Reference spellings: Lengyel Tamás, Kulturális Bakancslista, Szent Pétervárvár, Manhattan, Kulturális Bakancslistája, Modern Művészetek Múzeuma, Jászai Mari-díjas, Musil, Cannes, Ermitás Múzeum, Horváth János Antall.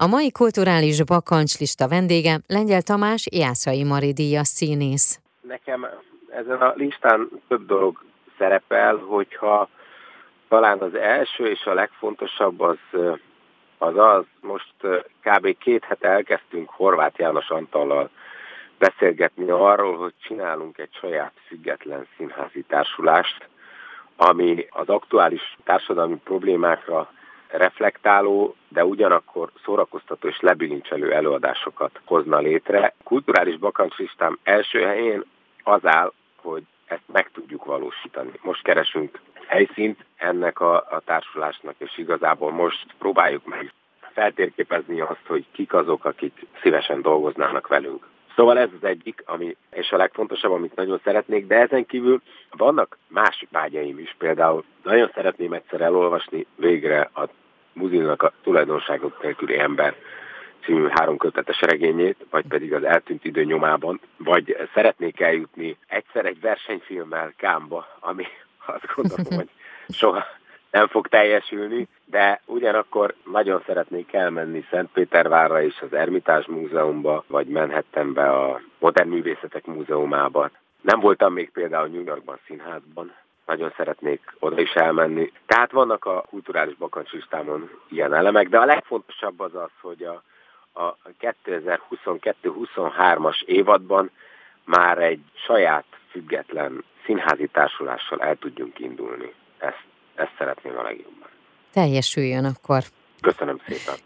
A mai kulturális bakancslista vendége Lengyel Tamás, Jászai Mari-díjas színész. Nekem ezen a listán több dolog szerepel, hogyha talán az első és a legfontosabb az most kb. 2 hete elkezdtünk Horváth János Antallal beszélgetni arról, hogy csinálunk egy saját független színházi társulást, ami az aktuális társadalmi problémákra reflektáló, de ugyanakkor szórakoztató és lebilincselő előadásokat hozna létre. Kulturális bakancslistám első helyén az áll, hogy ezt meg tudjuk valósítani. Most keresünk helyszínt ennek a társulásnak, és igazából most próbáljuk meg feltérképezni azt, hogy kik azok, akik szívesen dolgoznának velünk. Szóval ez az egyik, ami, és a legfontosabb, amit nagyon szeretnék, de ezen kívül vannak más vágyaim is. Például nagyon szeretném egyszer elolvasni végre a Musilnak a Tulajdonságok nélküli ember című 3 kötetes regényét, vagy pedig az Eltűnt idő nyomában, vagy szeretnék eljutni egyszer egy versenyfilmmel Cannes-ba, ami azt gondolom, hogy soha nem fog teljesülni, de ugyanakkor nagyon szeretnék elmenni Szent Pétervárra és az Ermitás Múzeumba, vagy Manhattanbe a Modern Művészetek Múzeumában. Nem voltam még például New Yorkban színházban, nagyon szeretnék oda is elmenni. Tehát vannak a kulturális bakancslistámon ilyen elemek, de a legfontosabb az az, hogy a 2022-23-as évadban már egy saját független színházi társulással el tudjunk indulni. Ezt szeretném a legjobban. Teljesüljön akkor. Köszönöm szépen.